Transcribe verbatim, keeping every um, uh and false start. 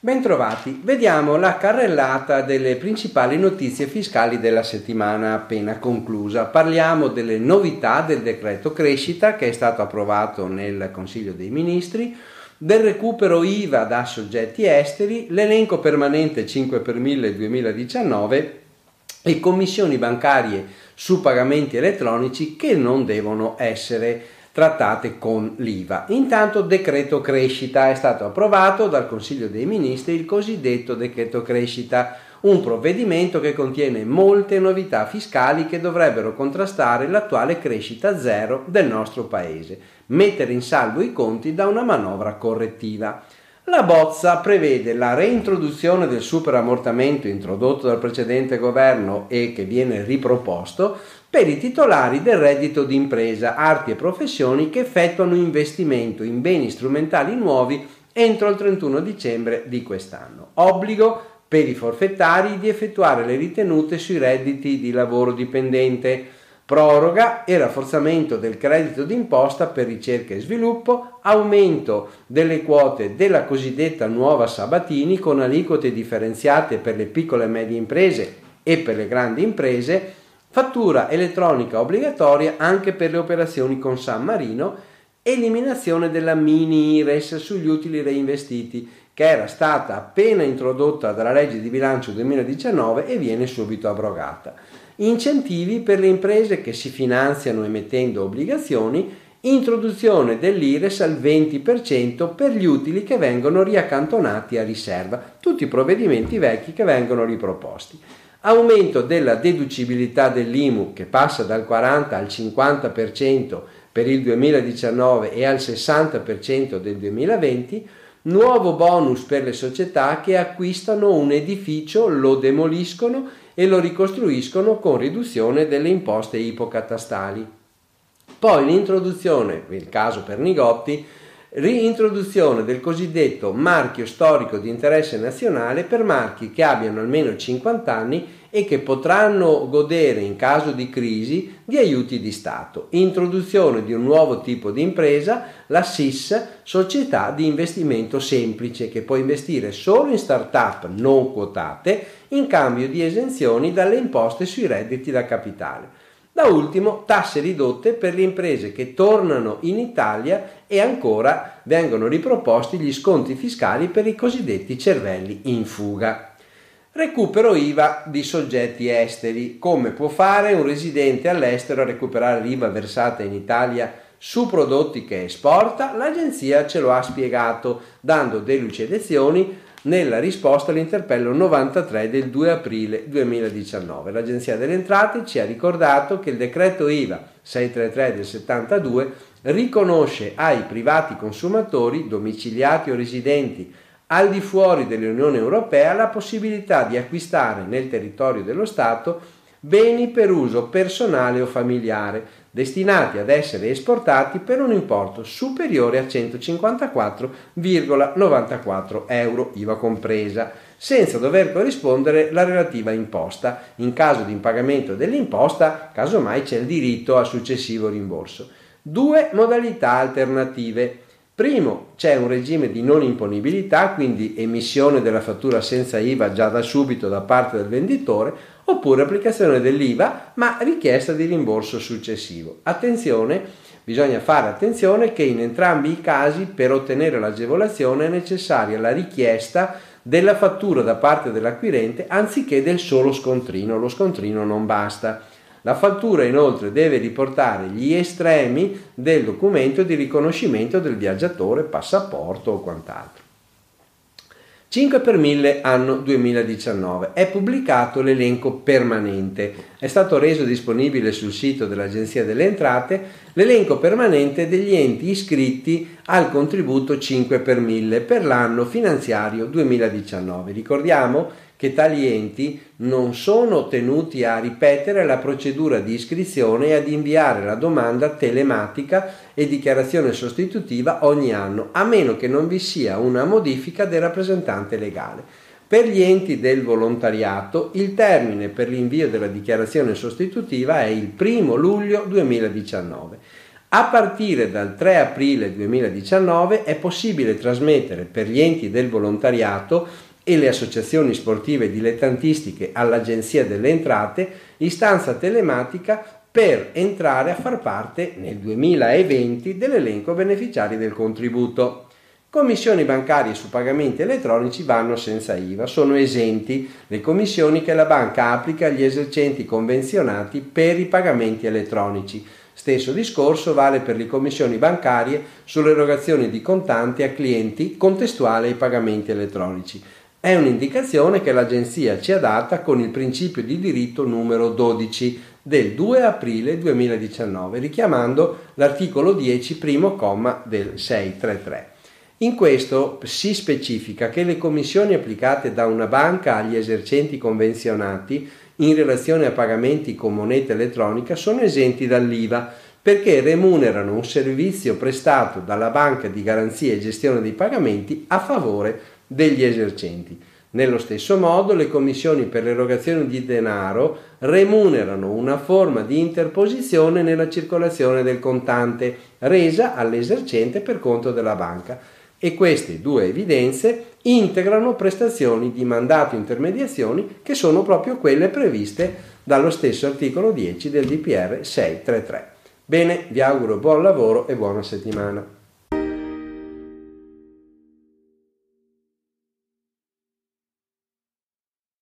Bentrovati, vediamo la carrellata delle principali notizie fiscali della settimana appena conclusa. Parliamo delle novità del decreto crescita che è stato approvato nel Consiglio dei Ministri, del recupero I V A da soggetti esteri, l'elenco permanente cinque per mille duemiladiciannove e commissioni bancarie su pagamenti elettronici che non devono essere trattate con l'I V A. Intanto decreto crescita: è stato approvato dal Consiglio dei Ministri il cosiddetto decreto crescita, un provvedimento che contiene molte novità fiscali che dovrebbero contrastare l'attuale crescita zero del nostro paese, mettere in salvo i conti da una manovra correttiva. La bozza prevede la reintroduzione del superammortamento introdotto dal precedente governo e che viene riproposto per i titolari del reddito di impresa, arti e professioni che effettuano investimento in beni strumentali nuovi entro il trentuno dicembre di quest'anno. Obbligo per i forfettari di effettuare le ritenute sui redditi di lavoro dipendente. Proroga e rafforzamento del credito d'imposta per ricerca e sviluppo, aumento delle quote della cosiddetta nuova Sabatini con aliquote differenziate per le piccole e medie imprese e per le grandi imprese, fattura elettronica obbligatoria anche per le operazioni con San Marino, eliminazione della mini I R E S sugli utili reinvestiti che era stata appena introdotta dalla legge di bilancio duemiladiciannove e viene subito abrogata. Incentivi per le imprese che si finanziano emettendo obbligazioni, introduzione dell'I R E S al venti per cento per gli utili che vengono riaccantonati a riserva, tutti i provvedimenti vecchi che vengono riproposti. Aumento della deducibilità dell'I M U che passa dal quaranta al cinquanta per cento per il duemiladiciannove e al sessanta per cento del duemilaventi, nuovo bonus per le società che acquistano un edificio, lo demoliscono e lo ricostruiscono con riduzione delle imposte ipocatastali. Poi l'introduzione, il caso Pernigotti, reintroduzione del cosiddetto marchio storico di interesse nazionale per marchi che abbiano almeno cinquanta anni e che potranno godere in caso di crisi di aiuti di Stato. Introduzione di un nuovo tipo di impresa, la S I S, società di investimento semplice, che può investire solo in start-up non quotate in cambio di esenzioni dalle imposte sui redditi da capitale. Da ultimo, tasse ridotte per le imprese che tornano in Italia e ancora vengono riproposti gli sconti fiscali per i cosiddetti cervelli in fuga. Recupero I V A di soggetti esteri. Come può fare un residente all'estero a recuperare l'I V A versata in Italia su prodotti che esporta? L'agenzia ce lo ha spiegato dando delucidazioni nella risposta all'interpello novantatré del due aprile duemiladiciannove. L'Agenzia delle Entrate ci ha ricordato che il decreto I V A seicentotrentatré del settantadue riconosce ai privati consumatori domiciliati o residenti al di fuori dell'Unione Europea la possibilità di acquistare nel territorio dello Stato beni per uso personale o familiare destinati ad essere esportati per un importo superiore a centocinquantaquattro virgola novantaquattro euro, I V A compresa, senza dover corrispondere la relativa imposta. In caso di impagamento dell'imposta, casomai c'è il diritto a successivo rimborso. Due modalità alternative. Primo, c'è un regime di non imponibilità, quindi emissione della fattura senza I V A già da subito da parte del venditore, oppure applicazione dell'I V A ma richiesta di rimborso successivo. Attenzione, bisogna fare attenzione che in entrambi i casi per ottenere l'agevolazione è necessaria la richiesta della fattura da parte dell'acquirente anziché del solo scontrino, lo scontrino non basta. La fattura inoltre deve riportare gli estremi del documento di riconoscimento del viaggiatore, passaporto o quant'altro. cinque per mille anno duemiladiciannove. È pubblicato l'elenco permanente. È stato reso disponibile sul sito dell'Agenzia delle Entrate l'elenco permanente degli enti iscritti al contributo cinque per mille per l'anno finanziario duemiladiciannove. Ricordiamo che tali enti non sono tenuti a ripetere la procedura di iscrizione e ad inviare la domanda telematica e dichiarazione sostitutiva ogni anno, a meno che non vi sia una modifica del rappresentante legale. Per gli enti del volontariato il termine per l'invio della dichiarazione sostitutiva è il primo luglio duemiladiciannove. A partire dal tre aprile duemiladiciannove è possibile trasmettere per gli enti del volontariato e le associazioni sportive dilettantistiche all'Agenzia delle Entrate istanza telematica per entrare a far parte nel duemilaventi dell'elenco beneficiari del contributo. Commissioni bancarie su pagamenti elettronici vanno senza I V A, sono esenti le commissioni che la banca applica agli esercenti convenzionati per i pagamenti elettronici. Stesso discorso vale per le commissioni bancarie sull'erogazione di contanti a clienti contestuale ai pagamenti elettronici. È un'indicazione che l'Agenzia ci ha data con il principio di diritto numero dodici del due aprile duemiladiciannove, richiamando l'articolo dieci, primo comma del seicentotrentatré. In questo si specifica che le commissioni applicate da una banca agli esercenti convenzionati in relazione a pagamenti con moneta elettronica sono esenti dall'I V A perché remunerano un servizio prestato dalla banca di garanzia e gestione dei pagamenti a favore degli esercenti. Nello stesso modo le commissioni per l'erogazione di denaro remunerano una forma di interposizione nella circolazione del contante resa all'esercente per conto della banca e queste due evidenze integrano prestazioni di mandato intermediazioni che sono proprio quelle previste dallo stesso articolo dieci del D P R seicentotrentatré. Bene, vi auguro buon lavoro e buona settimana.